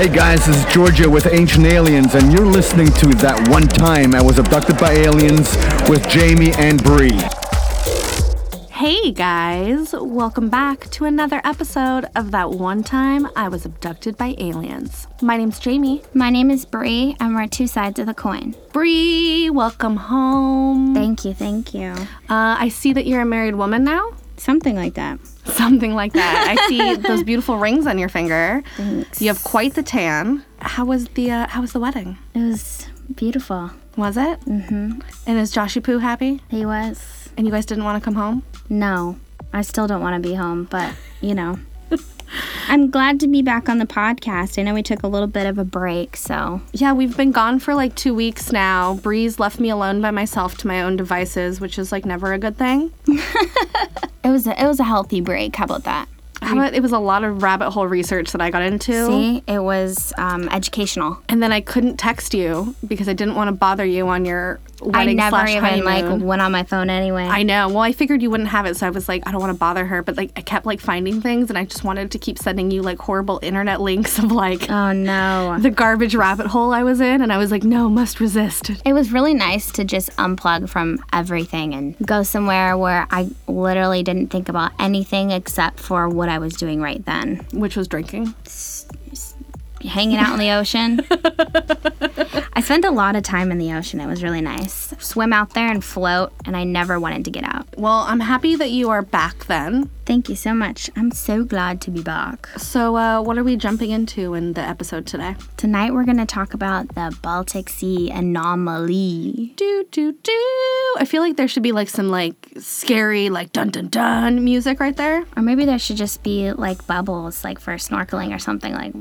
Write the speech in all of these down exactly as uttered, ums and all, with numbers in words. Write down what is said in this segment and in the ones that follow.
Hey guys, this is Giorgio with Ancient Aliens, and you're listening to That One Time I Was Abducted by Aliens with Jamie and Bree. Hey guys, welcome back to another episode of That One Time I Was Abducted by Aliens. My name's Jamie. My name is Bree, and we're two sides of the coin. Bree, welcome home. Thank you, thank you. Uh, I see that you're a married woman now. Something like that. Something like that. I see those beautiful rings on your finger. Thanks. You have quite the tan. How was the uh, How was the wedding? It was beautiful. Was it? Mm-hmm. And is Joshy Poo happy? He was. And you guys didn't want to come home? No. I still don't want to be home, but, you know. I'm glad to be back on the podcast. I know we took a little bit of a break, so. Yeah, we've been gone for like two weeks now. Bree's left me alone by myself to my own devices, which is like never a good thing. It was a, it was a healthy break. How about that? How about it was a lot of rabbit hole research that I got into. See, it was um, educational. And then I couldn't text you because I didn't want to bother you on your wedding slash honeymoon. I never even like went on my phone anyway. I know. Well, I figured you wouldn't have it, so I was like, I don't want to bother her. But like, I kept like finding things, and I just wanted to keep sending you like horrible internet links of like, oh no, the garbage rabbit hole I was in, and I was like, no, must resist. It was really nice to just unplug from everything and go somewhere where I literally didn't think about anything except for what I was doing right then, which was drinking, s- s- hanging out in the ocean. I spent a lot of time in the ocean. It was really nice. Swim out there and float, and I never wanted to get out. Well, I'm happy that you are back then. Thank you so much. I'm so glad to be back. So uh, what are we jumping into in the episode today? Tonight we're going to talk about the Baltic Sea anomaly. Do, do, do. I feel like there should be like some like scary like dun, dun, dun music right there. Or maybe there should just be like bubbles like for snorkeling or something like...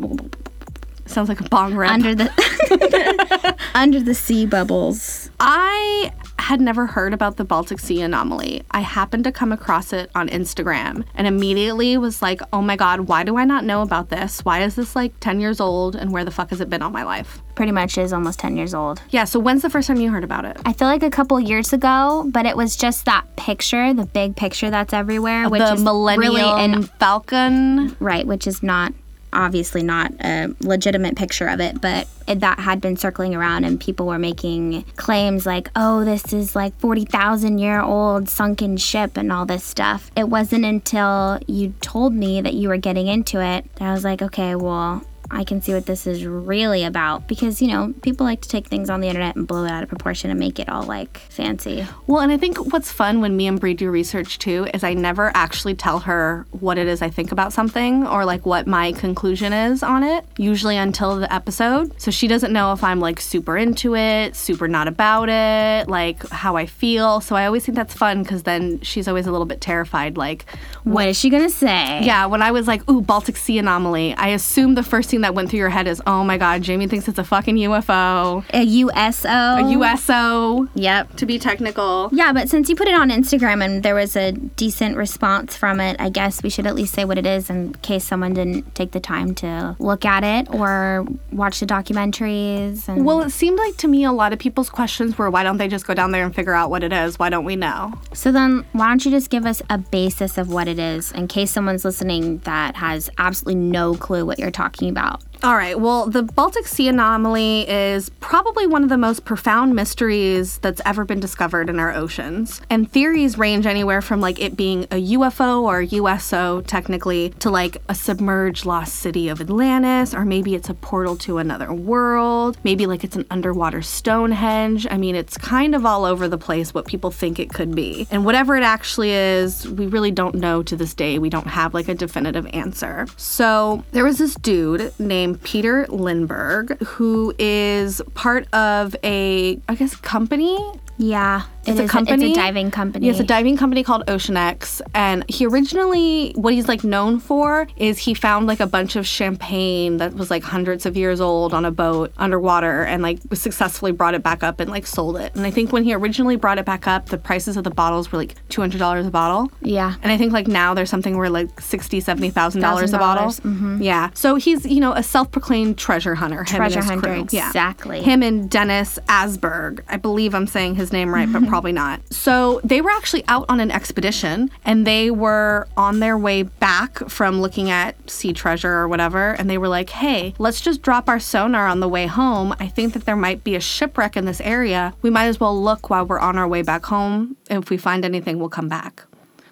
Sounds like a bong rip. Under the under the sea bubbles. I had never heard about the Baltic Sea anomaly. I happened to come across it on Instagram and immediately was like, oh my God, why do I not know about this? Why is this like ten years old and where the fuck has it been all my life? Pretty much is almost ten years old. Yeah, so when's the first time you heard about it? I feel like a couple years ago, but it was just that picture, the big picture that's everywhere. Which the is Millennium really an, Falcon. Right, which is not... obviously not a legitimate picture of it, but it, that had been circling around and people were making claims like, oh, this is like forty thousand year old sunken ship and all this stuff. It wasn't until you told me that you were getting into it that I was like, okay, well, I can see what this is really about. Because, you know, people like to take things on the internet and blow it out of proportion and make it all, like, fancy. Well, and I think what's fun when me and Bree do research, too, is I never actually tell her what it is I think about something or, like, what my conclusion is on it, usually until the episode. So she doesn't know if I'm, like, super into it, super not about it, like, how I feel. So I always think that's fun because then she's always a little bit terrified, like... What, what is she gonna say? Yeah, when I was like, ooh, Baltic Sea anomaly, I assume the first thing that went through your head is, oh my God, Jamie thinks it's a fucking U F O. A U S O. A U S O. Yep. To be technical. Yeah, but since you put it on Instagram and there was a decent response from it, I guess we should at least say what it is in case someone didn't take the time to look at it or watch the documentaries. And... Well, it seemed like to me a lot of people's questions were, why don't they just go down there and figure out what it is? Why don't we know? So then why don't you just give us a basis of what it is in case someone's listening that has absolutely no clue what you're talking about? All right, well, the Baltic Sea anomaly is probably one of the most profound mysteries that's ever been discovered in our oceans. And theories range anywhere from, like, it being a U F O or U S O, technically, to, like, a submerged lost city of Atlantis, or maybe it's a portal to another world. Maybe, like, it's an underwater Stonehenge. I mean, it's kind of all over the place what people think it could be. And whatever it actually is, we really don't know to this day. We don't have, like, a definitive answer. So there was this dude named Peter Lindbergh, who is part of a, I guess, company? Yeah. It's it a is, company. It's a diving company. Yeah, it's a diving company called OceanX. And he originally, what he's like known for is he found like a bunch of champagne that was like hundreds of years old on a boat underwater and like successfully brought it back up and like sold it. And I think when he originally brought it back up, the prices of the bottles were like two hundred dollars a bottle. Yeah. And I think like now there's something where like sixty thousand dollars, seventy thousand dollars a bottle. Mm-hmm. Yeah. So he's, you know, a self-proclaimed treasure hunter. Treasure him and his hunter, crew. Exactly. Yeah. Him and Dennis Asberg. I believe I'm saying his name right, but probably probably not. So they were actually out on an expedition, and they were on their way back from looking at sea treasure or whatever, and they were like, hey, let's just drop our sonar on the way home. I think that there might be a shipwreck in this area. We might as well look while we're on our way back home. If we find anything, we'll come back.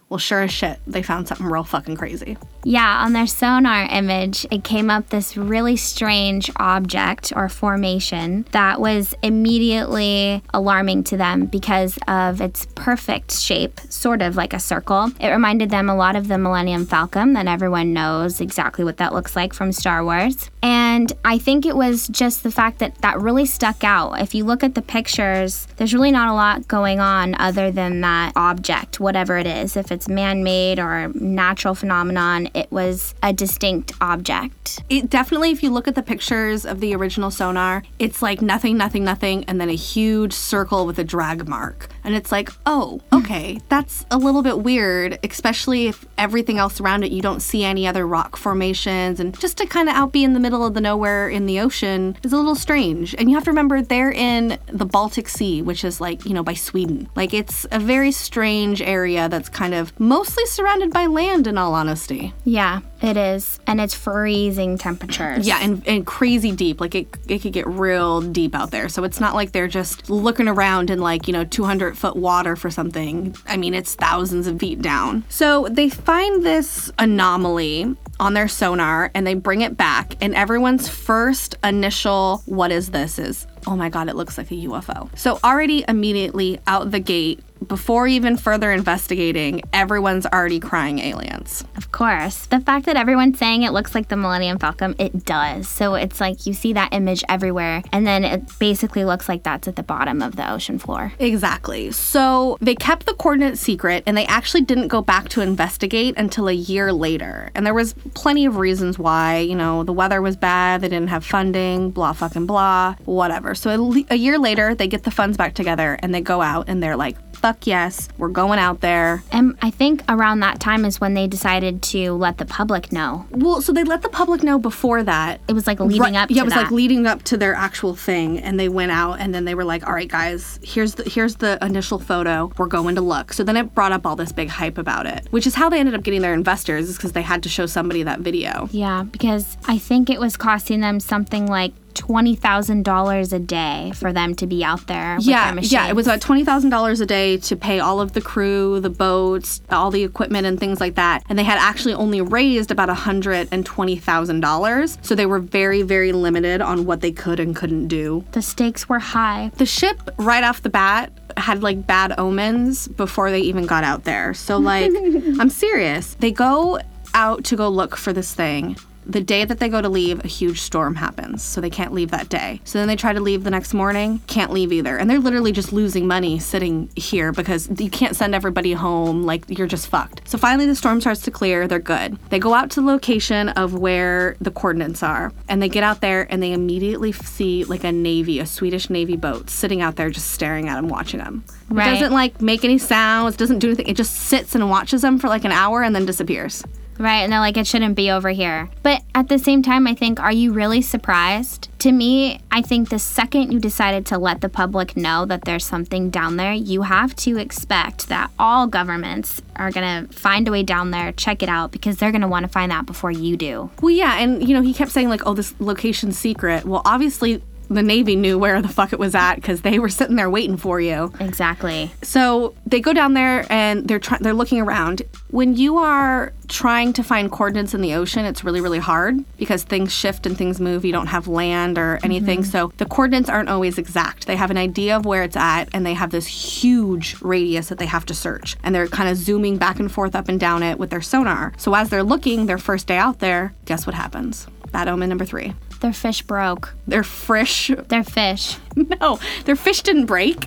Well, sure as shit, they found something real fucking crazy. Yeah, on their sonar image, it came up this really strange object or formation that was immediately alarming to them because of its perfect shape, sort of like a circle. It reminded them a lot of the Millennium Falcon, that everyone knows exactly what that looks like from Star Wars. And I think it was just the fact that that really stuck out. If you look at the pictures, there's really not a lot going on other than that object, whatever it is. If it's man-made or natural phenomenon, it was a distinct object. It definitely, if you look at the pictures of the original sonar, it's like nothing, nothing, nothing, and then a huge circle with a drag mark. And it's like, oh, okay, that's a little bit weird, especially if everything else around it, you don't see any other rock formations. And just to kind of out be in the middle of the nowhere in the ocean is a little strange. And you have to remember, they're in the Baltic Sea, which is like, you know, by Sweden. Like, it's a very strange area that's kind of mostly surrounded by land, in all honesty. Yeah, it is. And it's freezing temperatures. Yeah, and, and crazy deep. Like, it, it could get real deep out there. So it's not like they're just looking around in, like, you know, two hundred foot water for something. I mean, it's thousands of feet down. So they find this anomaly on their sonar, and they bring it back, and everyone's first initial what is this is, oh my God, it looks like a U F O. So already immediately out the gate, before even further investigating, everyone's already crying aliens. Of course. The fact that everyone's saying it looks like the Millennium Falcon, it does. So it's like you see that image everywhere, and then it basically looks like that's at the bottom of the ocean floor. Exactly. So they kept the coordinates secret, and they actually didn't go back to investigate until a year later. And there was plenty of reasons why. You know, the weather was bad, they didn't have funding, blah fucking blah, whatever. So a, le- a year later, they get the funds back together, and they go out, and they're like, fuck yes, we're going out there. And I think around that time is when they decided to let the public know. Well, so they let the public know before that. It was like leading right, up to that. Yeah, it was that. like leading up to their actual thing. And they went out, and then they were like, all right, guys, here's the, here's the initial photo. We're going to look. So then it brought up all this big hype about it, which is how they ended up getting their investors, is because they had to show somebody that video. Yeah, because I think it was costing them something like twenty thousand dollars a day for them to be out there with yeah, their machines. Yeah, it was about twenty thousand dollars a day to pay all of the crew, the boats, all the equipment and things like that. And they had actually only raised about one hundred twenty thousand dollars. So they were very, very limited on what they could and couldn't do. The stakes were high. The ship, right off the bat, had like bad omens before they even got out there. So like, I'm serious. They go out to go look for this thing. The day that they go to leave, a huge storm happens, so they can't leave that day. So then they try to leave the next morning, can't leave either. And they're literally just losing money sitting here because you can't send everybody home, like, you're just fucked. So finally the storm starts to clear, they're good. They go out to the location of where the coordinates are, and they get out there, and they immediately see like a Navy, a Swedish Navy boat sitting out there just staring at them, watching them. Right. It doesn't like make any sounds, it doesn't do anything, it just sits and watches them for like an hour and then disappears. Right, and they're like, it shouldn't be over here. But at the same time, I think, are you really surprised? To me, I think the second you decided to let the public know that there's something down there, you have to expect that all governments are going to find a way down there, check it out, because they're going to want to find out before you do. Well, yeah, and, you know, he kept saying, like, oh, this location's secret. Well, obviously the Navy knew where the fuck it was at because they were sitting there waiting for you. Exactly. So they go down there, and they're try- they're looking around. When you are trying to find coordinates in the ocean, it's really, really hard because things shift and things move. You don't have land or anything. Mm-hmm. So the coordinates aren't always exact. They have an idea of where it's at, and they have this huge radius that they have to search. And they're kind of zooming back and forth up and down it with their sonar. So as they're looking, their first day out there, guess what happens? Bad omen number three. Their fish broke. Their frish? Their fish. No, their fish didn't break.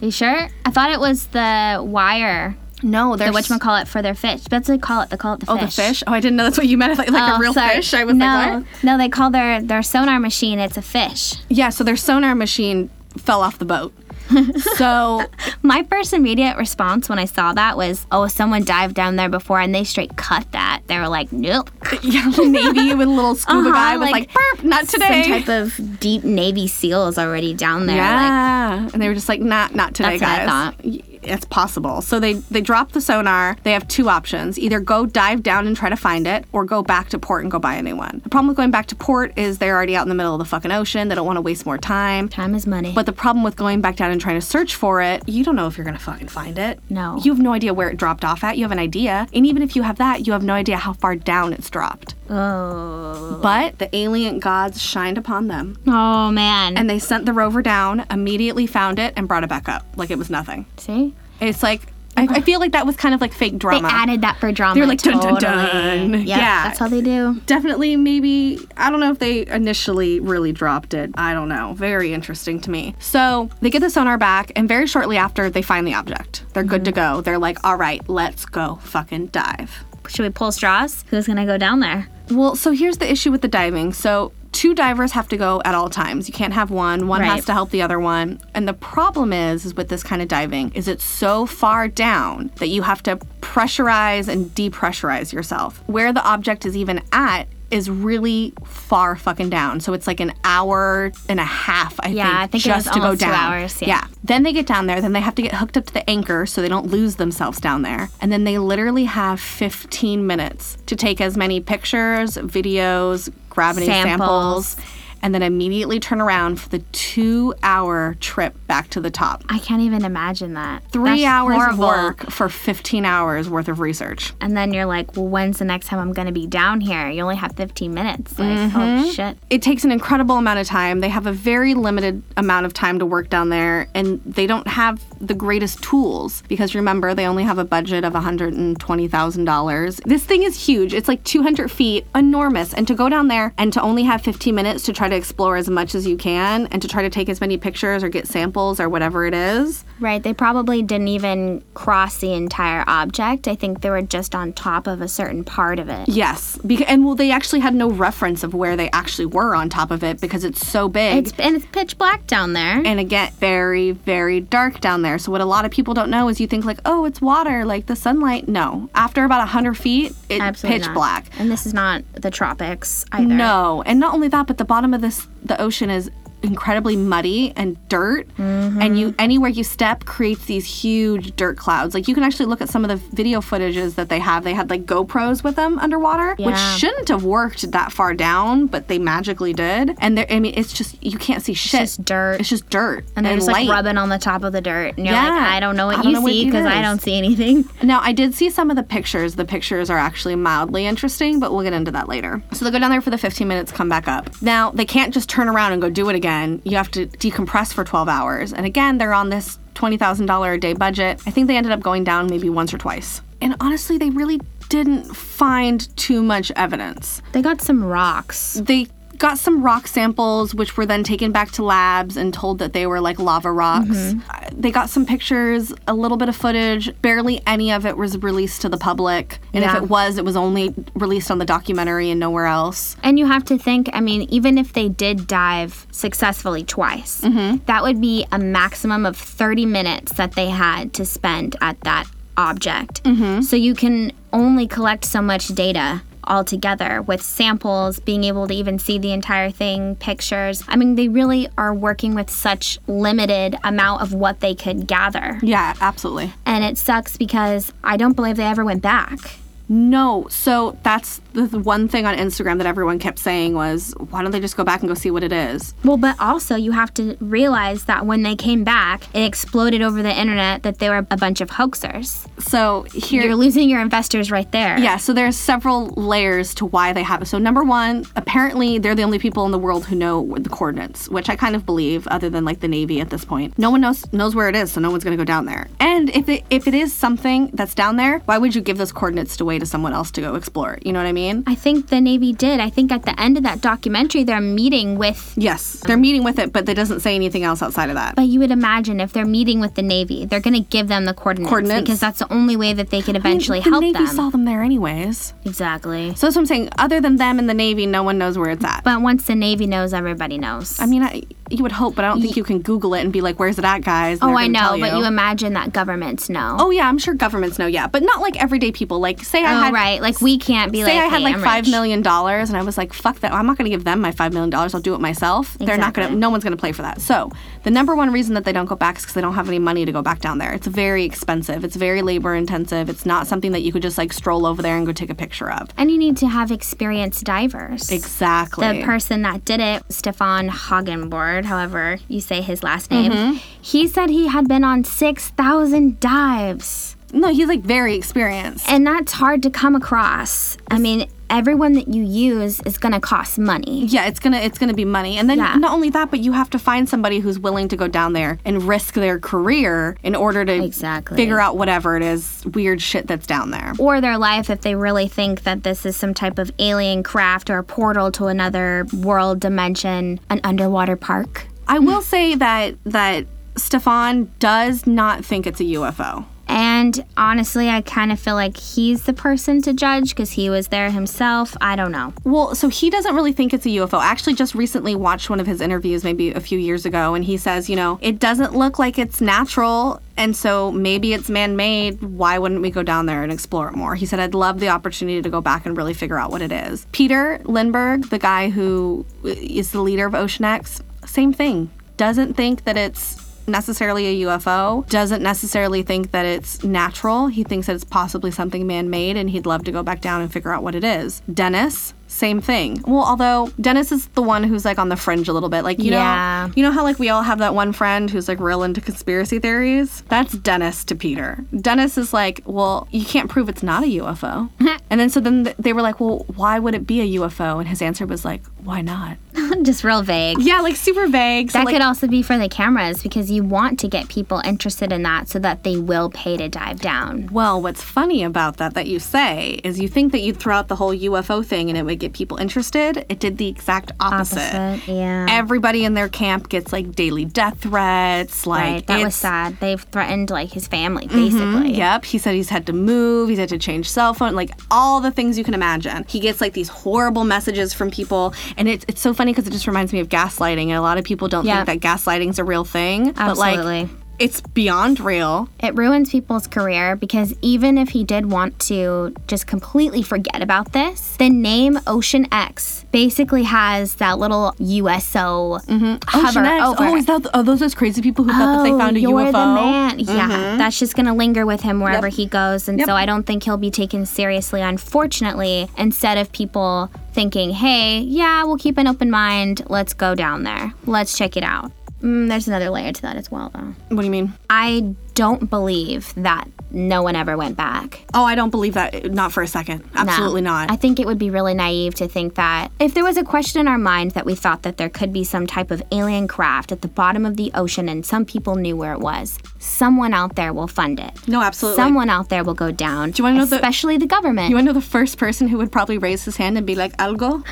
You sure? I thought it was the wire. No, there's... The whatchamacallit for their fish. That's what they call it. They call it the fish. Oh, the fish? Oh, I didn't know that's what you meant. Like, like oh, a real sorry. fish? I was no, like, what? No, they call their, their sonar machine, it's a fish. Yeah, so their sonar machine fell off the boat. So my first immediate response when I saw that was, oh, someone dived down there before and they straight cut that. They were like, nope. Yeah, Navy with a little scuba uh-huh, guy was like, like, burp, not today. Some type of deep Navy SEAL is already down there. Yeah. Like, and they were just like, not, not today, that's guys. That's what I thought. It's possible. So they, they drop the sonar. They have two options. Either go dive down and try to find it, or go back to port and go buy a new one. The problem with going back to port is they're already out in the middle of the fucking ocean. They don't want to waste more time. Time is money. But the problem with going back down and trying to search for it, you don't know if you're going to fucking find it. No. You have no idea where it dropped off at. You have an idea. And even if you have that, you have no idea how far down it's dropped. Oh. But the alien gods shined upon them. Oh, man. And they sent the rover down, immediately found it, and brought it back up like it was nothing. See? It's like, I, I feel like that was kind of like fake drama. They added that for drama. They were like, dun, totally. dun, dun. Yep, yeah. That's how they do. Definitely, maybe, I don't know if they initially really dropped it. I don't know. Very interesting to me. So they get the sonar back, and very shortly after, they find the object. They're good mm-hmm. to go. They're like, all right, let's go fucking dive. Should we pull straws? Who's going to go down there? Well, so here's the issue with the diving. So two divers have to go at all times. You can't have one. One right. has to help the other one. And the problem is, is with this kind of diving, is it's so far down that you have to pressurize and depressurize yourself. Where the object is even at is really far fucking down. So it's like an hour and a half, I yeah, think, I think just it was to go down. Two hours, yeah. yeah. Then they get down there. Then they have to get hooked up to the anchor so they don't lose themselves down there. And then they literally have fifteen minutes to take as many pictures, videos, grab any samples. samples. And then immediately turn around for the two-hour trip back to the top. I can't even imagine that. Three That's hours horrible. of work for fifteen hours worth of research. And then you're like, well, when's the next time I'm going to be down here? You only have fifteen minutes. Like, mm-hmm. oh, shit. It takes an incredible amount of time. They have a very limited amount of time to work down there, and they don't have the greatest tools because, remember, they only have a budget of one hundred twenty thousand dollars. This thing is huge. It's like two hundred feet, enormous. And to go down there and to only have fifteen minutes to try to explore as much as you can and to try to take as many pictures or get samples or whatever it is. Right. They probably didn't even cross the entire object. I think they were just on top of a certain part of it. Yes. Beca- and well, they actually had no reference of where they actually were on top of it because it's so big. It's, and it's pitch black down there. And again, very, very dark down there. So what a lot of people don't know is you think like, oh, it's water, like the sunlight. No. After about one hundred feet, it's Absolutely pitch not. black. And this is not the tropics either. No. And not only that, but the bottom of this, the ocean is incredibly muddy and dirt, mm-hmm. and you anywhere you step creates these huge dirt clouds. Like, you can actually look at some of the video footages that they have. They had like GoPros with them underwater, yeah. which shouldn't have worked that far down, but they magically did. And I mean, it's just, you can't see shit. It's just dirt. It's just dirt. And they're and just light. like rubbing on the top of the dirt. And you're yeah. like, I don't know what don't you know see because I don't see anything. Now, I did see some of the pictures. The pictures are actually mildly interesting, but we'll get into that later. So they go down there for the fifteen minutes, come back up. Now, they can't just turn around and go do it again. Again, you have to decompress for twelve hours. And again, they're on this twenty thousand dollars a day budget. I think they ended up going down maybe once or twice. And honestly, they really didn't find too much evidence. They got some rocks. They got some rock samples, which were then taken back to labs and told that they were like lava rocks. Mm-hmm. They got some pictures, a little bit of footage. Barely any of it was released to the public. And yeah. if it was, it was only released on the documentary and nowhere else. And you have to think, I mean, even if they did dive successfully twice, mm-hmm. that would be a maximum of thirty minutes that they had to spend at that object. Mm-hmm. So you can only collect so much data altogether with samples, being able to even see the entire thing, pictures. I mean, they really are working with such limited amount of what they could gather. Yeah, absolutely. And it sucks because I don't believe they ever went back. No. So that's the one thing on Instagram that everyone kept saying was, why don't they just go back and go see what it is? Well, but also you have to realize that when they came back, it exploded over the internet that they were a bunch of hoaxers. So here... You're losing your investors right there. Yeah. So there's several layers to why they have it. So number one, apparently they're the only people in the world who know the coordinates, which I kind of believe, other than like the Navy at this point. No one knows knows where it is, so no one's going to go down there. And if it, if it is something that's down there, why would you give those coordinates away to someone else to go explore it? You know what I mean? I think the Navy did. I think at the end of that documentary, they're meeting with... Yes, they're meeting with it, but it doesn't say anything else outside of that. But you would imagine if they're meeting with the Navy, they're going to give them the coordinates, coordinates because that's the only way that they could eventually I mean, help them. The Navy saw them there anyways. Exactly. So that's what I'm saying. Other than them and the Navy, no one knows where it's at. But once the Navy knows, everybody knows. I mean, I... you would hope, but I don't think you can Google it and be like, where's it at, guys? And oh, I know, you. But you imagine that governments know. Oh, yeah, I'm sure governments know, yeah. But not like everyday people. Like, say I oh, had... right. Like, we can't be say like, Say I had, hey, like, I'm five million dollars, and I was like, fuck that. I'm not going to give them my five million dollars. I'll do it myself. Exactly. They're not going to... No one's going to play for that. So, the number one reason that they don't go back is because they don't have any money to go back down there. It's very expensive. It's very labor-intensive. It's not something that you could just, like, stroll over there and go take a picture of. And you need to have experienced divers. Exactly. The person that did it, Stefan Hagenborg, however you say his last name, mm-hmm. he said he had been on six thousand dives. No, he's like very experienced. And that's hard to come across. I mean, everyone that you use is going to cost money. Yeah, it's going to it's gonna be money. And then yeah. not only that, but you have to find somebody who's willing to go down there and risk their career in order to exactly. figure out whatever it is, weird shit that's down there. Or their life if they really think that this is some type of alien craft or a portal to another world, dimension, an underwater park. I will say that that Stefan does not think it's a U F O. And honestly, I kind of feel like he's the person to judge because he was there himself. I don't know. Well, so he doesn't really think it's a U F O. I actually just recently watched one of his interviews maybe a few years ago, and he says, you know, it doesn't look like it's natural, and so maybe it's man-made. Why wouldn't we go down there and explore it more? He said, I'd love the opportunity to go back and really figure out what it is. Peter Lindbergh, the guy who is the leader of OceanX, same thing. Doesn't think that it's necessarily a U F O, doesn't necessarily think that it's natural. He thinks that it's possibly something man-made, and he'd love to go back down and figure out what it is. Dennis, same thing. Well, although Dennis is the one who's like on the fringe a little bit. Like, you yeah. know, you know how like we all have that one friend who's like real into conspiracy theories? That's Dennis to Peter. Dennis is like, well, you can't prove it's not a U F O. And then so then th- they were like, well, why would it be a U F O? And his answer was like, why not? Just real vague. Yeah, like super vague. So that like, could also be for the cameras because you want to get people interested in that so that they will pay to dive down. Well, what's funny about that that you say is you think that you'd throw out the whole U F O thing and it would get people interested. It did the exact opposite. Opposite, yeah. Everybody in their camp gets like daily death threats. Like, right, that was sad. They've threatened like his family, basically. Mm-hmm, yep, he said he's had to move, he's had to change cell phone, like all the things you can imagine. He gets like these horrible messages from people, and it's, it's so funny because it just reminds me of gaslighting, and a lot of people don't yep. think that gaslighting's a real thing. Absolutely. But like, it's beyond real. It ruins people's career because even if he did want to just completely forget about this, the name OceanX basically has that little U S O mm-hmm. hover OceanX. Over. Oh, is that, oh, those are crazy people who thought oh, that they found a you're U F O. The man. Mm-hmm. Yeah, that's just going to linger with him wherever yep. he goes. And yep. so I don't think he'll be taken seriously, unfortunately, instead of people thinking, hey, yeah, we'll keep an open mind. Let's go down there. Let's check it out. Mm, there's another layer to that as well, though. What do you mean? I don't believe that no one ever went back. Oh, I don't believe that. Not for a second. Absolutely no. not. I think it would be really naive to think that if there was a question in our mind that we thought that there could be some type of alien craft at the bottom of the ocean and some people knew where it was, someone out there will fund it. No, absolutely. Someone out there will go down, do you want to know especially the, the government. You want to know the first person who would probably raise his hand and be like, algo?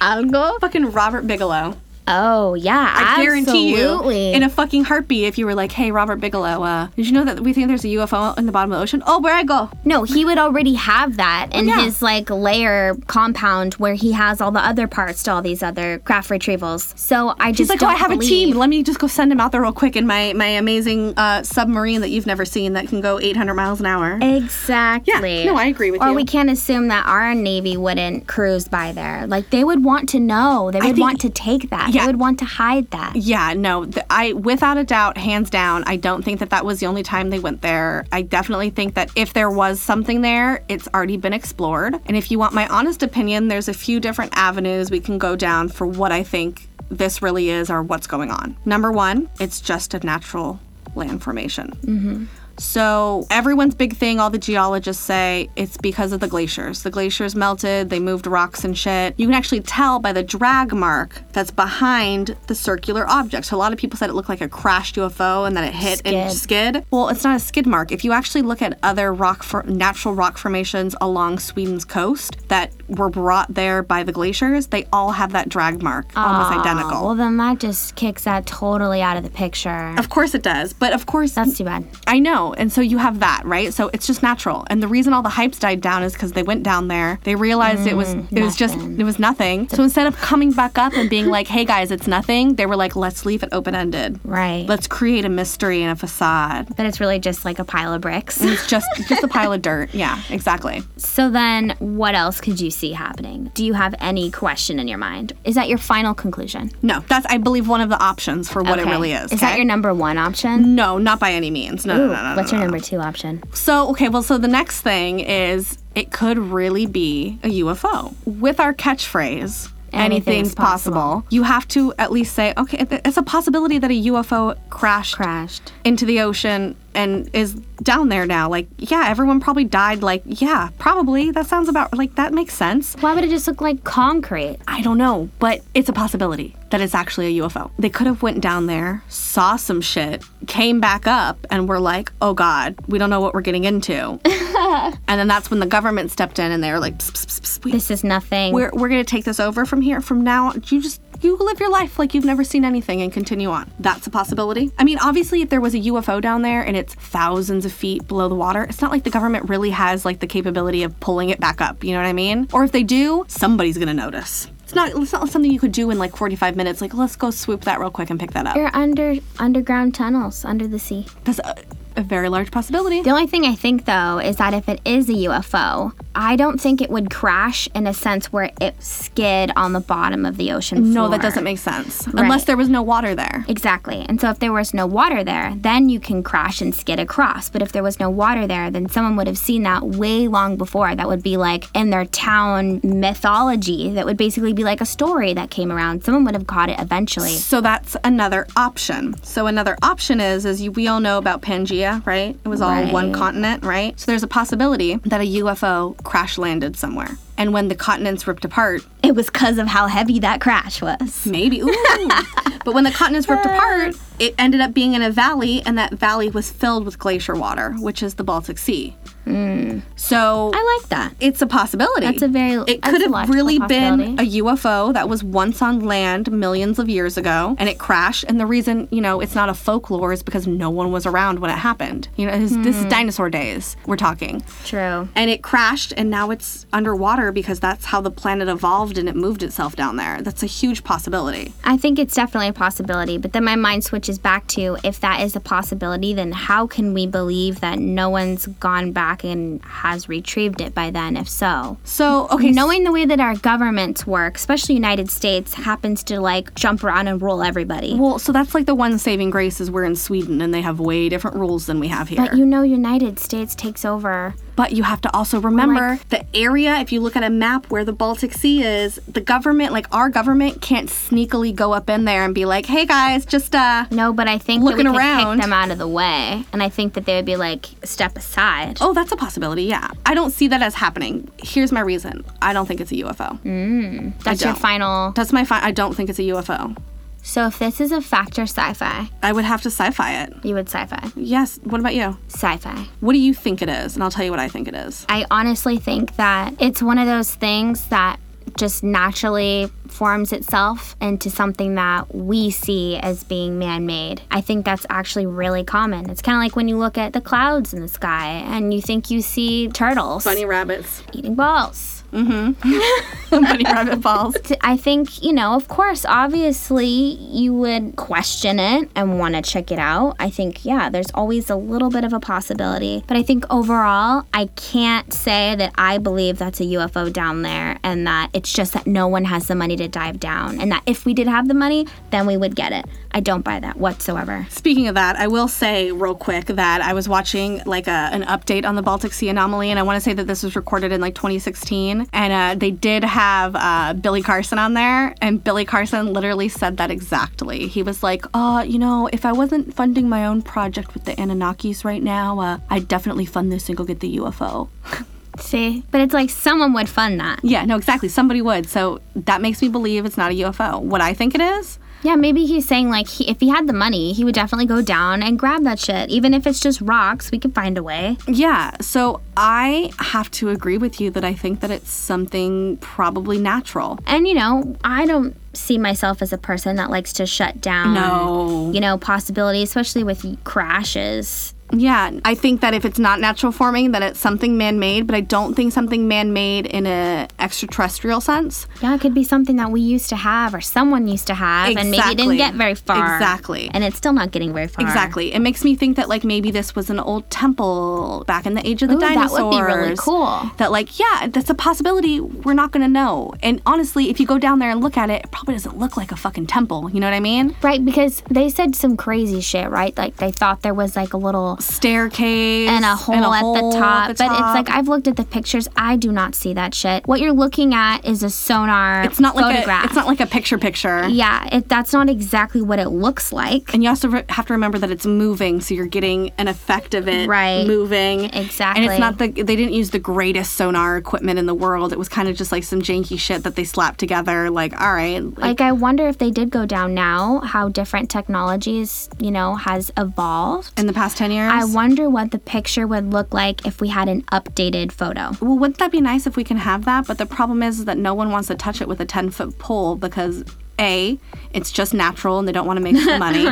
Algo? Fucking Robert Bigelow. Oh, yeah, I guarantee absolutely. You, in a fucking heartbeat, if you were like, hey, Robert Bigelow, uh, did you know that we think there's a U F O in the bottom of the ocean? Oh, where I go? No, he would already have that in yeah. his, like, layer compound where he has all the other parts to all these other craft retrievals. So I just He's like, don't oh, I have believe. A team. Let me just go send him out there real quick in my, my amazing uh, submarine that you've never seen that can go eight hundred miles an hour. Exactly. Yeah, no, I agree with or you. Or we can't assume that our Navy wouldn't cruise by there. Like, they would want to know. They would think, want to take that. Yeah. I would want to hide that. Yeah, no, th- I without a doubt, hands down, I don't think that that was the only time they went there. I definitely think that if there was something there, it's already been explored. And if you want my honest opinion, there's a few different avenues we can go down for what I think this really is or what's going on. Number one, it's just a natural land formation. Mm-hmm. So everyone's big thing, all the geologists say, it's because of the glaciers. The glaciers melted, they moved rocks and shit. You can actually tell by the drag mark that's behind the circular object. So a lot of people said it looked like a crashed U F O and that it hit skid. and skid. Well, it's not a skid mark. If you actually look at other rock for, natural rock formations along Sweden's coast that were brought there by the glaciers, they all have that drag mark, oh, almost identical. Well, then that just kicks that totally out of the picture. Of course it does, but of course... That's too bad. I know. No, and so you have that, right? So it's just natural. And the reason all the hypes died down is because they went down there. They realized mm, it was it nothing. was just, it was nothing. So instead of coming back up and being like, hey guys, it's nothing, they were like, let's leave it open-ended. Right. Let's create a mystery and a facade. But it's really just like a pile of bricks. It's just, just a pile of dirt. Yeah, exactly. So then what else could you see happening? Do you have any question in your mind? Is that your final conclusion? No, that's, I believe, one of the options for what okay. it really is. Is okay? that your number one option? No, not by any means. No, Ooh, no, no, no. What's no, your number no. two option? So, okay, well, so the next thing is it could really be a U F O. With our catchphrase, anything's, anything's possible, possible, you have to at least say, okay, it's a possibility that a U F O crashed, crashed. into the ocean and is down there now. Like, yeah, everyone probably died. Like, yeah, probably. That sounds about, like, that makes sense. Why would it just look like concrete? I don't know, but it's a possibility that it's actually a U F O. They could have went down there, saw some shit, came back up, and were like, oh, God, we don't know what we're getting into. And then that's when the government stepped in, and they were like, pss, pss, pss, we, this is nothing. We're, we're going to take this over from here. From now, you just... you live your life like you've never seen anything and continue on. That's a possibility. I mean, obviously, if there was a U F O down there and it's thousands of feet below the water, it's not like the government really has, like, the capability of pulling it back up. You know what I mean? Or if they do, somebody's going to notice. It's not, it's not something you could do in, like, forty-five minutes. Like, let's go swoop that real quick and pick that up. They're under underground tunnels, under the sea. That's... Uh, a very large possibility. The only thing I think, though, is that if it is a U F O, I don't think it would crash in a sense where it skid on the bottom of the ocean floor. No, that doesn't make sense. Right. Unless there was no water there. Exactly. And so if there was no water there, then you can crash and skid across. But if there was no water there, then someone would have seen that way long before. That would be like in their town mythology. That would basically be like a story that came around. Someone would have caught it eventually. So that's another option. So another option is, as we all know about Pangea, right? It was all right. one continent, right? So there's a possibility that a U F O crash landed somewhere. And when the continents ripped apart... it was because of how heavy that crash was. Maybe. Ooh. But when the continents ripped apart, it ended up being in a valley, and that valley was filled with glacier water, which is the Baltic Sea. Mm. So... I like that. It's a possibility. That's a very... It could have really been a U F O that was once on land millions of years ago, and it crashed. And the reason, you know, it's not a folklore is because no one was around when it happened. You know, mm. this is dinosaur days we're talking. True. And it crashed, and now it's underwater, because that's how the planet evolved and it moved itself down there. That's a huge possibility. I think it's definitely a possibility, but then my mind switches back to, if that is a possibility, then how can we believe that no one's gone back and has retrieved it by then, if so? So, okay. Knowing the way that our governments work, especially United States, happens to, like, jump around and rule everybody. Well, so that's, like, the one saving grace is we're in Sweden and they have way different rules than we have here. But, you know, United States takes over... But you have to also remember, like, the area, if you look at a map where the Baltic Sea is, the government, like our government, can't sneakily go up in there and be like, hey guys, just uh No, but I think looking that we around. Kick them out of the way. And I think that they would be like, step aside. Oh, that's a possibility, yeah. I don't see that as happening. Here's my reason. I don't think it's a U F O. Mm, that's your final... That's my final... I don't think it's a U F O. So if this is a fact or sci-fi... I would have to sci-fi it. You would sci-fi? Yes. What about you? Sci-fi. What do you think it is? And I'll tell you what I think it is. I honestly think that it's one of those things that just naturally forms itself into something that we see as being man-made. I think that's actually really common. It's kind of like when you look at the clouds in the sky and you think you see turtles. Bunny rabbits. Eating balls. Mm-hmm. Bunny rabbit balls. I think, you know, of course, obviously, you would question it and want to check it out. I think, yeah, there's always a little bit of a possibility. But I think overall, I can't say that I believe that's a U F O down there and that it's just that no one has the money to dive down. And that if we did have the money, then we would get it. I don't buy that whatsoever. Speaking of that, I will say real quick that I was watching, like, a, an update on the Baltic Sea anomaly. And I want to say that this was recorded in, like, twenty sixteen. And uh, they did have uh, Billy Carson on there, and Billy Carson literally said that exactly. He was like, oh, you know, if I wasn't funding my own project with the Anunnakis right now, uh, I'd definitely fund this and go get the U F O. See? But it's like someone would fund that. Yeah, no, exactly. Somebody would. So that makes me believe it's not a U F O. What I think it is... Yeah, maybe he's saying, like, he, if he had the money, he would definitely go down and grab that shit. Even if it's just rocks, we could find a way. Yeah, so I have to agree with you that I think that it's something probably natural. And, you know, I don't see myself as a person that likes to shut down, no. you know, possibilities, especially with crashes. Yeah, I think that if it's not natural forming, then it's something man-made, but I don't think something man-made in an extraterrestrial sense. Yeah, it could be something that we used to have or someone used to have, exactly. And maybe it didn't get very far. Exactly. And it's still not getting very far. Exactly. It makes me think that, like, maybe this was an old temple back in the age of the Ooh, dinosaurs. That would be really cool. That, like, yeah, that's a possibility. We're not going to know. And honestly, if you go down there and look at it, it probably doesn't look like a fucking temple. You know what I mean? Right, because they said some crazy shit, right? Like, they thought there was, like, a little... staircase and a hole, and a hole at, the top, at the top. But it's like, I've looked at the pictures. I do not see that shit. What you're looking at is a sonar it's not photograph. Like a, it's not like a picture picture. Yeah, it, that's not exactly what it looks like. And you also re- have to remember that it's moving, so you're getting an effect of it right. moving. Exactly. And it's not the, they didn't use the greatest sonar equipment in the world. It was kind of just like some janky shit that they slapped together. Like, all right. Like, like I wonder if they did go down now, how different technologies, you know, has evolved. In the past ten years? I wonder what the picture would look like if we had an updated photo. Well, wouldn't that be nice if we can have that? But the problem is that no one wants to touch it with a ten-foot pole because... A, it's just natural and they don't want to make some money.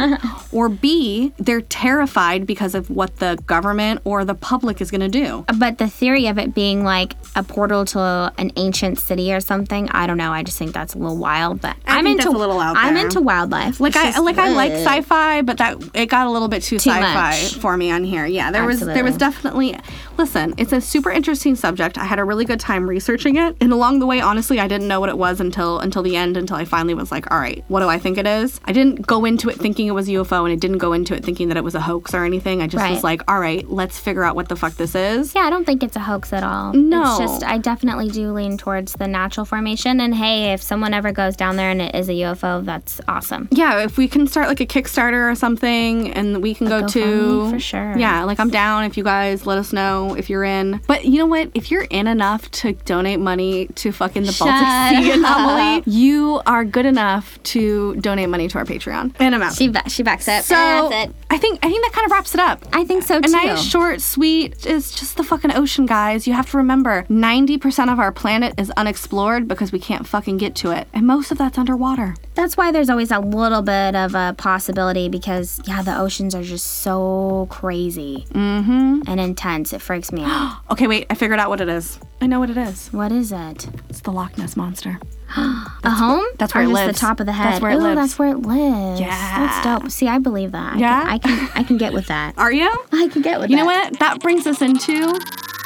Or B, they're terrified because of what the government or the public is going to do. But the theory of it being like a portal to an ancient city or something, I don't know. I just think that's a little wild. But I I'm think into that's a little out there. I'm into wildlife. Like I like I like sci-fi, but that it got a little bit too, too sci-fi much. For me on here. Yeah, there Absolutely. was there was definitely. Listen, it's a super interesting subject. I had a really good time researching it, and along the way, honestly, I didn't know what it was until until the end. Until I finally was like. Like, all right, what do I think it is? I didn't go into it thinking it was a U F O, and I didn't go into it thinking that it was a hoax or anything. I just right. was like, all right, let's figure out what the fuck this is. Yeah, I don't think it's a hoax at all. No. It's just, I definitely do lean towards the natural formation. And hey, if someone ever goes down there and it is a U F O, that's awesome. Yeah, if we can start like a Kickstarter or something, and we can go, go to. For sure. Yeah, like I'm down if you guys let us know if you're in. But you know what? If you're in enough to donate money to fucking the Shut Baltic Sea anomaly, you are good enough. To donate money to our Patreon and amount. She ba- she backs up. So that's it. I think I think that kind of wraps it up. I think so too. A nice short, sweet. It's just the fucking ocean, guys. You have to remember, ninety percent of our planet is unexplored because we can't fucking get to it, and most of that's underwater. That's why there's always a little bit of a possibility because yeah, the oceans are just so crazy mm-hmm. and intense. It freaks me out. Okay, wait. I figured out what it is. I know what it is. What is it? It's the Loch Ness Monster. A home? Where, that's where or it just lives. The top of the head. That's where it Ooh, lives. That's where it lives. Yeah. That's dope. See, I believe that. Yeah? I can, I can, I can get with that. Are you? I can get with that. You know what? That brings us into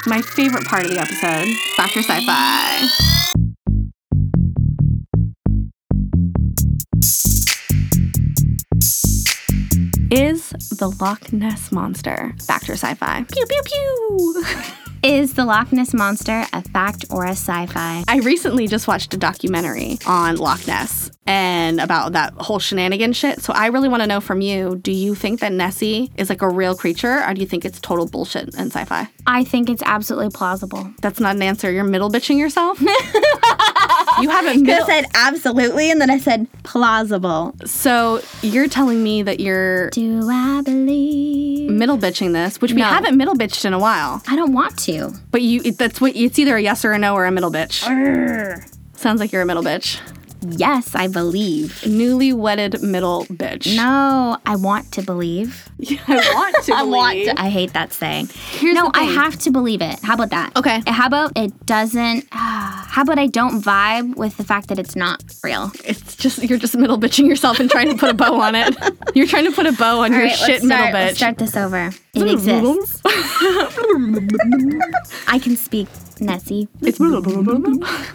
my favorite part of the episode, Doctor Sci-Fi. Is the Loch Ness Monster Doctor Sci-Fi? Pew, pew, pew. Is the Loch Ness Monster a fact or a sci-fi? I recently just watched a documentary on Loch Ness and about that whole shenanigan shit. So I really want to know from you, do you think that Nessie is like a real creature or do you think it's total bullshit and sci-fi? I think it's absolutely plausible. That's not an answer. You're middle bitching yourself? You haven't middle... I said absolutely and then I said plausible. So you're telling me that you're... Do I believe... Middle bitching this, which no. we haven't middle bitched in a while. I don't want to. But you that's what it's either a yes or a no or a middle bitch. Arr. Sounds like you're a middle bitch. Yes, I believe. Newly wedded middle bitch. No, I want to believe. Yeah, I want to I believe. I want to. I hate that saying. Here's no, I have to believe it. How about that? Okay. How about it doesn't... How about I don't vibe with the fact that it's not real? It's just... You're just middle bitching yourself and trying to put a bow on it. You're trying to put a bow on All your right, shit let's middle start, bitch. Let's start this over. It exists. I can speak... Nessie. It's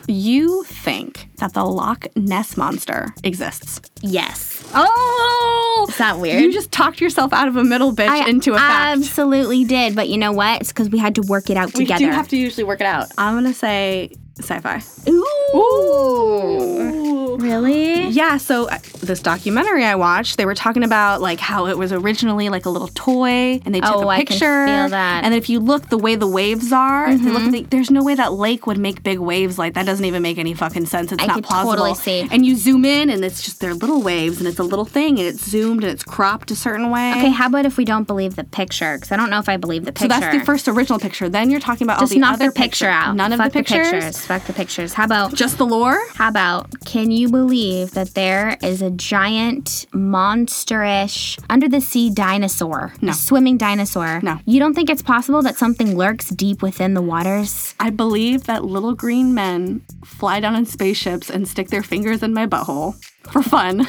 You think that the Loch Ness Monster exists? Yes. Oh! Is that weird? You just talked yourself out of a middle bitch I into a fact. I absolutely did, but you know what? It's because we had to work it out we together. We do have to usually work it out. I'm going to say sci-fi. Ooh! Ooh! Really? Yeah, so uh, this documentary I watched, they were talking about like how it was originally like a little toy, and they took oh, a picture. Oh, I can feel that. And if you look the way the waves are, mm-hmm. if you look at the, there's no way that lake would make big waves like that. Doesn't even make any fucking sense. It's I not plausible. I could totally see. And you zoom in, and it's just they're little waves, and it's a little thing, and it's zoomed, and it's cropped a certain way. Okay, how about if we don't believe the picture? Because I don't know if I believe the picture. So that's the first original picture. Then you're talking about just all the other the picture pictures. Out. None Fuck of the pictures. The pictures. Fuck the pictures. How about... Just the lore? How about, can you believe that there is a a giant, monsterish, under-the-sea dinosaur. No. A swimming dinosaur. No. You don't think it's possible that something lurks deep within the waters? I believe that little green men fly down in spaceships and stick their fingers in my butthole for fun.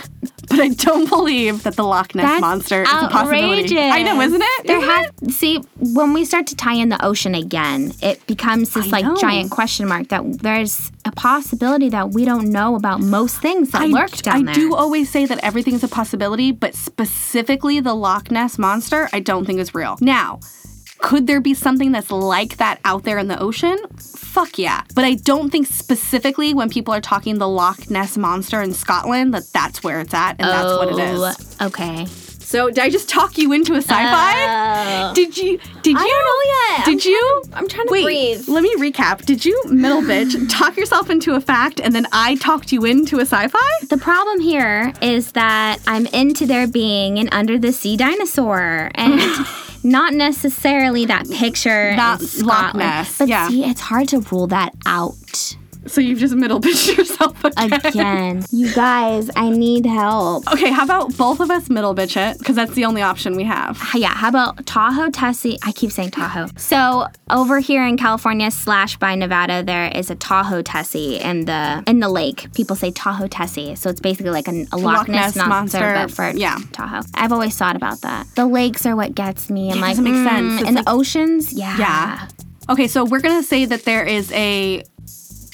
But I don't believe that the Loch Ness That's Monster is outrageous. A possibility. I know, isn't it? There isn't has, it? See, when we start to tie in the ocean again, it becomes this I like know. giant question mark that there's a possibility that we don't know about most things that I, lurk down I there. I do always say that everything's a possibility, but specifically the Loch Ness Monster, I don't think is real. Now, could there be something that's like that out there in the ocean? Fuck yeah. But I don't think specifically when people are talking the Loch Ness Monster in Scotland that that's where it's at and oh, that's what it is. Okay. So did I just talk you into a sci-fi? Uh, did you? Did you? I don't know yet. Did I'm you? Trying to, I'm trying to wait, breathe. Let me recap. Did you, middle bitch, talk yourself into a fact and then I talked you into a sci-fi? The problem here is that I'm into there being an under-the-sea dinosaur and... Not necessarily that picture that in Scotland. Loch Ness. But yeah. See, it's hard to rule that out. So you've just middle bitched yourself again. Again. You guys, I need help. Okay, how about both of us middle bitch it? Because that's the only option we have. Yeah, how about Tahoe Tessie? I keep saying Tahoe. So over here in California slash by Nevada, there is a Tahoe Tessie in the in the lake. People say Tahoe Tessie. So it's basically like a, a Loch Ness, Ness monster, monster, but for yeah. Tahoe. I've always thought about that. The lakes are what gets me. I'm it like, doesn't make mm, sense. It's and like, the oceans? Yeah. Yeah. Okay, so we're going to say that there is a...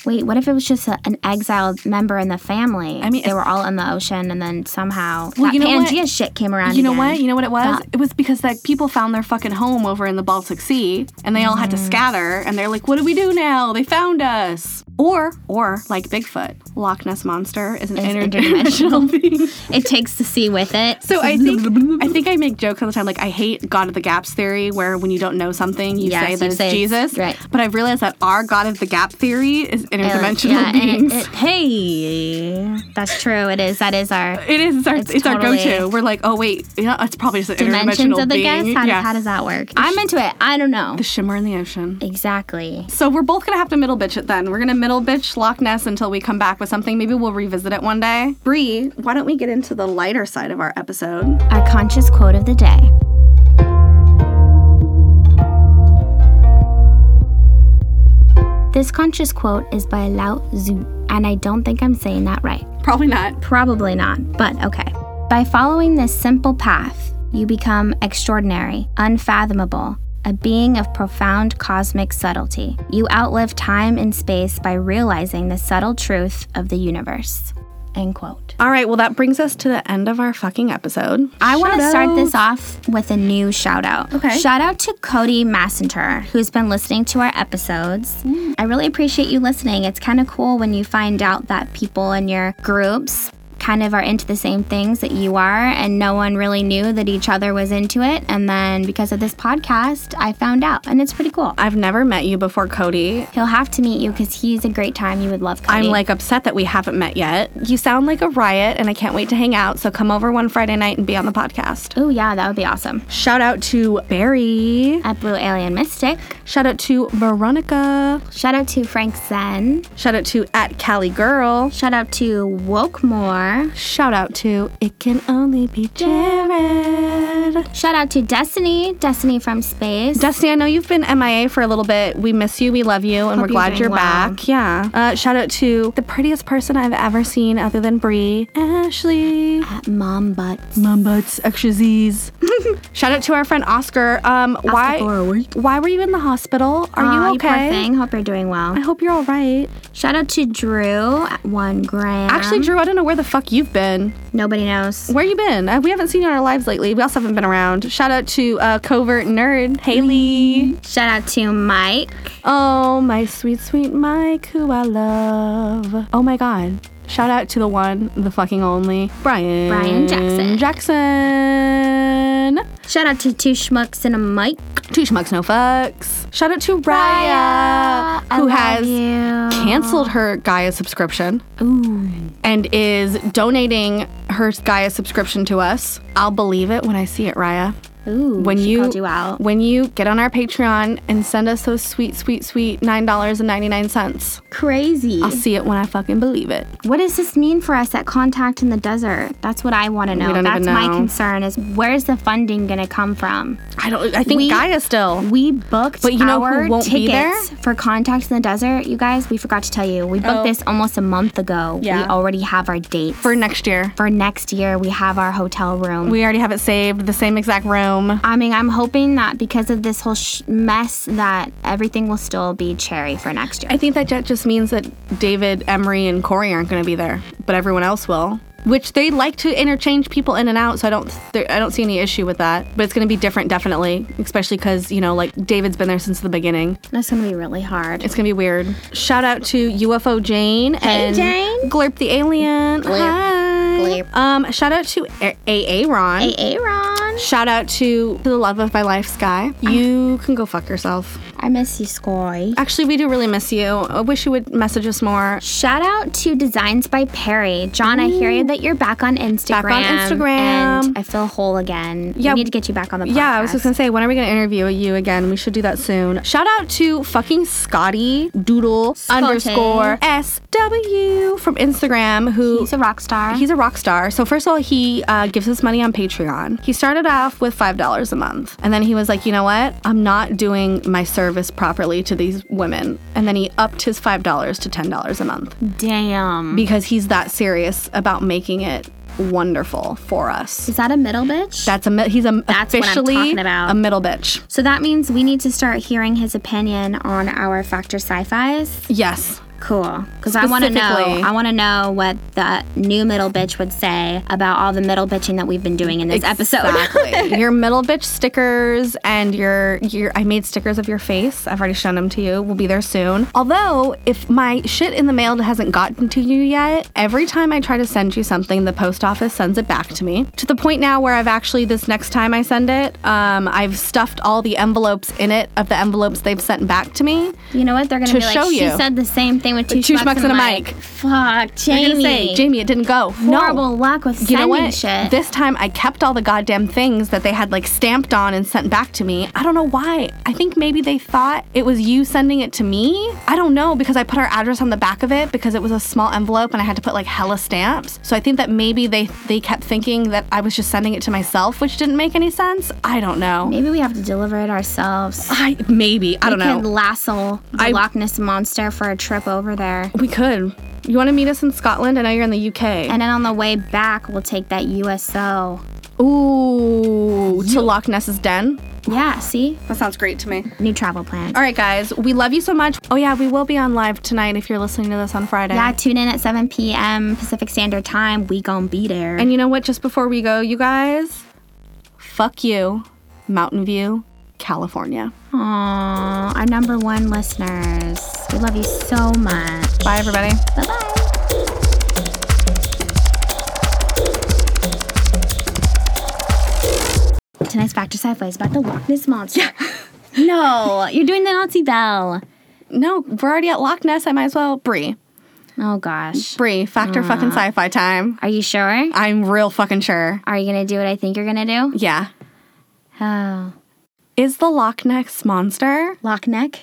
Wait, what if it was just a, an exiled member in the family? I mean, they were all in the ocean, and then somehow well, that you know Pangea what? shit came around. You know again. what? You know what it was? That. It was because like people found their fucking home over in the Baltic Sea, and they mm. all had to scatter. And they're like, "What do we do now? They found us." Or, or like Bigfoot, Loch Ness Monster is an is interdimensional being. It takes the sea with it. So I think I think I make jokes all the time. Like I hate God of the Gaps theory, where when you don't know something, you yes, say that you it's say Jesus. It's, right. But I've realized that our God of the Gap theory is. Interdimensional like, yeah, beings. It, it, hey, that's true. It is. That is our. It is. It's our. It's, it's totally our go-to. We're like, oh wait, yeah, it's probably just an dimensions interdimensional of the being. Guess? How, yeah. how does that work? The I'm sh- into it. I don't know. The shimmer in the ocean. Exactly. So we're both gonna have to middle bitch it then. We're gonna middle bitch Loch Ness until we come back with something. Maybe we'll revisit it one day. Bree, why don't we get into the lighter side of our episode? Our conscious quote of the day. This conscious quote is by Lao Tzu, and I don't think I'm saying that right. Probably not. Probably not, but okay. By following this simple path, you become extraordinary, unfathomable, a being of profound cosmic subtlety. You outlive time and space by realizing the subtle truth of the universe. End quote. All right, well, that brings us to the end of our fucking episode. I want to start this off with a new shout out. Okay. Shout out to Cody Massenter, who's been listening to our episodes. Mm. I really appreciate you listening. It's kind of cool when you find out that people in your groups kind of are into the same things that you are, and no one really knew that each other was into it. And then because of this podcast, I found out, and it's pretty cool. I've never met you before, Cody. He'll have to meet you because he's a great time. You would love Cody. I'm like upset that we haven't met yet. You sound like a riot, and I can't wait to hang out. So come over one Friday night and be on the podcast. Oh yeah, that would be awesome. Shout out to Barry at Blue Alien Mystic. Shout out to Veronica. Shout out to Frank Zen. Shout out to at Callie Girl. Shout out to Wokemore. Shout out to It Can Only Be Jared. Shout out to Destiny, Destiny from Space. Destiny, I know you've been M I A for a little bit. We miss you, we love you, and Hope we're glad you're, you're well. back. Yeah. Uh, shout out to the prettiest person I've ever seen other than Bree, Ashley. At Mom Butts. Mom Butts, extra Z's. Shout out to our friend Oscar. Um, Oscar why, forward. why were you in the hospital? Are uh, you okay? You poor thing. Hope you're doing well. I hope you're all right. Shout out to Drew at one gram. Actually, Drew, I don't know where the fuck you've been. Nobody knows. Where you been? Uh, we haven't seen you in our lives lately. We also haven't been around. Shout out to uh, Covert Nerd, Haley. Shout out to Mike. Oh, my sweet, sweet Mike, who I love. Oh my God. Shout out to the one, the fucking only, Brian. Brian Jackson. Jackson. Shout out to two schmucks and a mic. Two schmucks, no fucks. Shout out to Raya, Raya who has you. canceled her Gaia subscription. Ooh. And is donating her Gaia subscription to us. I'll believe it when I see it, Raya. Ooh, when she you, called you out. When you get on our Patreon and send us those sweet, sweet, sweet nine dollars and ninety-nine cents. Crazy. I'll see it when I fucking believe it. What does this mean for us at Contact in the Desert? That's what I want to know. We don't That's even know. My concern is, where's the funding going to come from? I don't. I think we, Gaia still. We booked but you know our who won't tickets be there? For Contact in the Desert, you guys. We forgot to tell you. We booked oh. this almost a month ago. Yeah. We already have our dates. For next year. For next year, we have our hotel room. We already have it saved. The same exact room. I mean, I'm hoping that because of this whole sh- mess that everything will still be cherry for next year. I think that just means that David, Emery, and Corey aren't going to be there, but everyone else will. Which they like to interchange people in and out, so I don't I don't see any issue with that. But it's going to be different, definitely, especially because, you know, like, David's been there since the beginning. That's going to be really hard. It's going to be weird. Shout out to U F O Jane hey, and Jane. Glurp the Alien. Glurp. Hi. Glurp. Um, shout out to A A Ron. A A Ron. Shout out to the love of my life, Sky. You I, can go fuck yourself. I miss you, Sky. Actually, we do really miss you. I wish you would message us more. Shout out to Designs by Perry. John, Ooh. I hear you. That you're back on Instagram. Back on Instagram. And I feel whole again. Yeah, we need to get you back on the podcast. Yeah, I was just going to say, when are we going to interview you again? We should do that soon. Shout out to fucking Scotty Doodle Scotty. underscore S W from Instagram. Who He's a rock star. He's a rock star. So first of all, he uh, gives us money on Patreon. He started off with five dollars a month. And then he was like, you know what? I'm not doing my service properly to these women. And then he upped his five dollars to ten dollars a month. Damn. Because he's that serious about me. Making it wonderful for us. Is that a middle bitch? That's a he's a That's officially what I'm talking about. A middle bitch. So that means we need to start hearing his opinion on our Factor Sci-Fis. Yes. Cool, because I want to know. I want to know what the new middle bitch would say about all the middle bitching that we've been doing in this exactly. episode. Exactly. Your middle bitch stickers and your your I made stickers of your face. I've already shown them to you. We'll be there soon. Although, if my shit in the mail hasn't gotten to you yet, every time I try to send you something, the post office sends it back to me. To the point now where I've actually this next time I send it, um, I've stuffed all the envelopes in it of the envelopes they've sent back to me. You know what? They're gonna to be like, show you. She said the same thing. With two, two schmucks, schmucks and a mic. mic. Fuck, Jamie. Say, Jamie, it didn't go. Horrible no. luck with you sending know what? Shit. This time I kept all the goddamn things that they had like stamped on and sent back to me. I don't know why. I think maybe they thought it was you sending it to me. I don't know, because I put our address on the back of it because it was a small envelope and I had to put like hella stamps. So I think that maybe they, they kept thinking that I was just sending it to myself, which didn't make any sense. I don't know. Maybe we have to deliver it ourselves. I, maybe. I we don't know. We could lasso the I, Loch Ness Monster for a trip over over there. We could. You want to meet us in Scotland? I know you're in the U K. And then on the way back, we'll take that U S O. Ooh, you- to Loch Ness's den? Yeah, see? That sounds great to me. New travel plan. All right, guys. We love you so much. Oh, yeah, we will be on live tonight if you're listening to this on Friday. Yeah, tune in at seven p.m. Pacific Standard Time. We gon' be there. And you know what? Just before we go, you guys, fuck you, Mountain View, California. Aww, our number one listeners. We love you so much. Bye, everybody. Bye-bye. Tonight's Factor Sci-Fi is about the Loch Ness Monster. Yeah. No, you're doing the Nazi bell. No, we're already at Loch Ness. I might as well. Brie. Oh, gosh. Brie, Factor Aww. Fucking Sci-Fi time. Are you sure? I'm real fucking sure. Are you going to do what I think you're going to do? Yeah. Oh. Is the Loch Ness Monster? Loch Neck?